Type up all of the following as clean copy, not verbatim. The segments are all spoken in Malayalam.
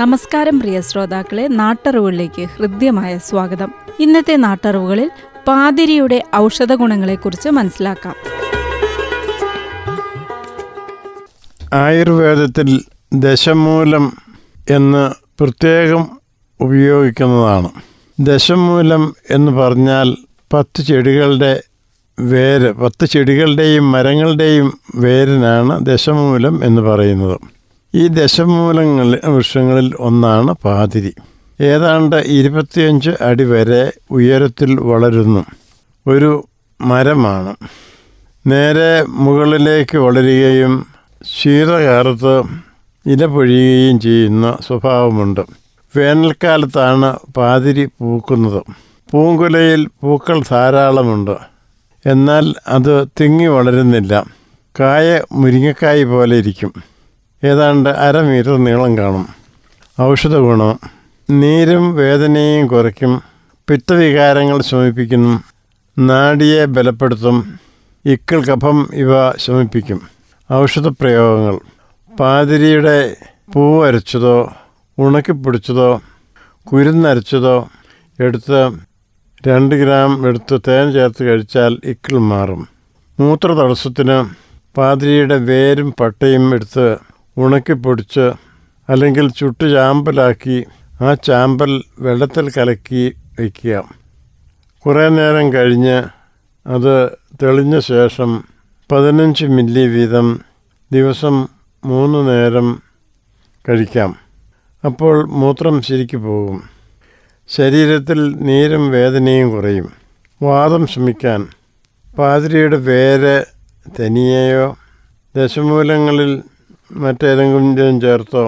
നമസ്കാരം പ്രിയ ശ്രോതാക്കളെ, നാട്ടറിവുകളിലേക്ക് ഹൃദ്യമായ സ്വാഗതം. ഇന്നത്തെ നാട്ടറിവുകളിൽ പാതിരിയുടെ ഔഷധ ഗുണങ്ങളെക്കുറിച്ച് മനസ്സിലാക്കാം. ആയുർവേദത്തിൽ ദശമൂലം എന്ന് പ്രത്യേകം ഉപയോഗിക്കുന്നതാണ്. ദശമൂലം എന്ന് പറഞ്ഞാൽ 10 ചെടികളുടെ വേര്, 10 ചെടികളുടെയും മരങ്ങളുടെയും വേരിനാണ് ദശമൂലം എന്ന് പറയുന്നത്. ഈ ദശമൂലങ്ങൾ വൃക്ഷങ്ങളിൽ ഒന്നാണ് പാതിരി. ഏതാണ്ട് 25 അടി വരെ ഉയരത്തിൽ വളരുന്നു. ഒരു മരമാണ്. നേരെ മുകളിലേക്ക് വളരുകയും ശീതകാലത്ത് ഇല പൊഴിയുകയും ചെയ്യുന്ന സ്വഭാവമുണ്ട്. വേനൽക്കാലത്താണ് പാതിരി പൂക്കുന്നത്. പൂങ്കുലയിൽ പൂക്കൾ ധാരാളമുണ്ട്. എന്നാൽ അത് തിങ്ങി വളരുന്നില്ല. കായ മുരിങ്ങക്കായ പോലെ ഇരിക്കും. ഏതാണ്ട് 1.5 മീറ്റർ നീളം കാണും. ഔഷധ ഗുണം: നീരും വേദനയും കുറയ്ക്കും, പിത്തവികാരങ്ങൾ ശമിപ്പിക്കുന്നു, നാഡിയെ ബലപ്പെടുത്തും, ഇക്കിൾ കഫം ഇവ ശമിപ്പിക്കും. ഔഷധപ്രയോഗങ്ങൾ: പാതിരിയുടെ പൂവ് അരച്ചതോ ഉണക്കിപ്പൊടിച്ചതോ കുരുന്നരച്ചതോ എടുത്ത് 2 ഗ്രാം എടുത്ത് തേൻ ചേർത്ത് കഴിച്ചാൽ ഇക്കിൾ മാറും. മൂത്രതടസ്സത്തിന് പാതിരിയുടെ വേരും പട്ടയും എടുത്ത് ഉണക്കിപ്പൊടിച്ച് അല്ലെങ്കിൽ ചുട്ടു ചാമ്പലാക്കി ആ ചാമ്പൽ വെള്ളത്തിൽ കലക്കി വയ്ക്കുക. കുറേ നേരം കഴിഞ്ഞ് അത് തെളിഞ്ഞ ശേഷം 15 മില്ലി വീതം ദിവസം 3 നേരം കഴിക്കാം. അപ്പോൾ മൂത്രം ശരിക്കു പോകും. ശരീരത്തിൽ നീരും വേദനയും കുറയും. വാദം ശമിക്കാൻ പാതിരിയുടെ വേര് തനിയെയോ ദശമൂലങ്ങളിൽ മറ്റേതെങ്കിലും ചേർത്തോ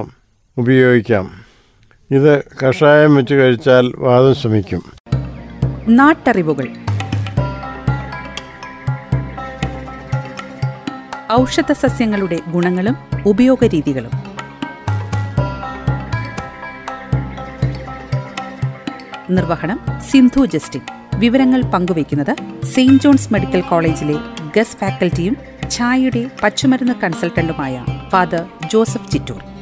ഉപയോഗിക്കാം. ഇത് കഷായം വെച്ച് കഴിച്ചാൽ വാദം ശമിക്കും. നാട്ടറിവുകൾ: ഔഷധസസ്യങ്ങളുടെ ഗുണങ്ങളും ഉപയോഗരീതികളും. നിർവഹണം സിന്ധു ജസ്റ്റിൻ. വിവരങ്ങൾ പങ്കുവയ്ക്കുന്നത് സെയിന്റ് ജോൺസ് മെഡിക്കൽ കോളേജിലെ ഗസ്റ്റ് ഫാക്കൽറ്റിയും ഛായയുടെ പച്ചുമരുന്ന് കൺസൾട്ടന്റുമായ ഫാദർ ജോസഫ് ചിറ്റൂർ.